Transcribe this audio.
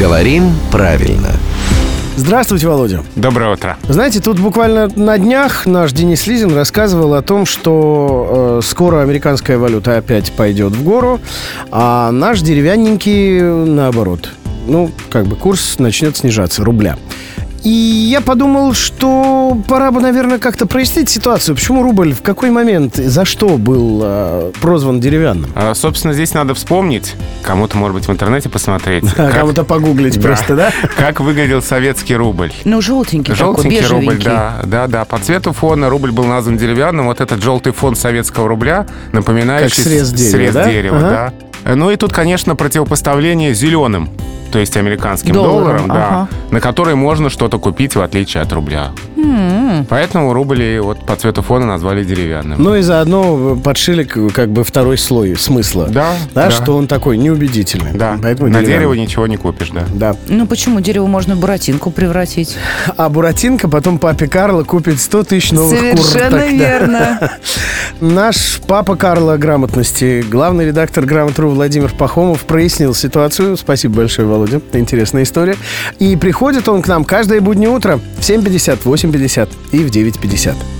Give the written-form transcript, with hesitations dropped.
Говорим правильно. Здравствуйте, Володя. Доброе утро. Знаете, тут буквально на днях наш Денис Лизин рассказывал о том, что скоро американская валюта опять пойдет в гору, а наш деревянненький наоборот. Курс начнет снижаться, рубля. И я подумал, что пора бы, наверное, как-то прояснить ситуацию. Почему рубль, в какой момент, за что был прозван деревянным? Собственно, здесь надо вспомнить. Кому-то, может быть, в интернете посмотреть. Кому-то погуглить просто, да? Как выглядел советский рубль. Желтенький такой, бежевенький. Желтенький рубль, да. По цвету фона рубль был назван деревянным. Вот этот желтый фон советского рубля, напоминающий срез дерева. Ну и тут, конечно, противопоставление зеленым. То есть американским долларом, да, на который можно что-то купить, в отличие от рубля. Поэтому рубль по цвету фона назвали деревянным. Ну и заодно подшили второй слой смысла. Да. Что он такой неубедительный. Да. Поэтому на дерево ничего не купишь, да. Почему дерево можно в Буратинку превратить? А Буратинка потом папе Карло купит 100 тысяч новых курток. Совершенно верно. Наш папа Карло грамотности, главный редактор Грамотру Владимир Пахомов прояснил ситуацию. Спасибо большое, Володя. Интересная история. И приходит он к нам каждое буднее утро в 7:50, 8:50 и в 9:50.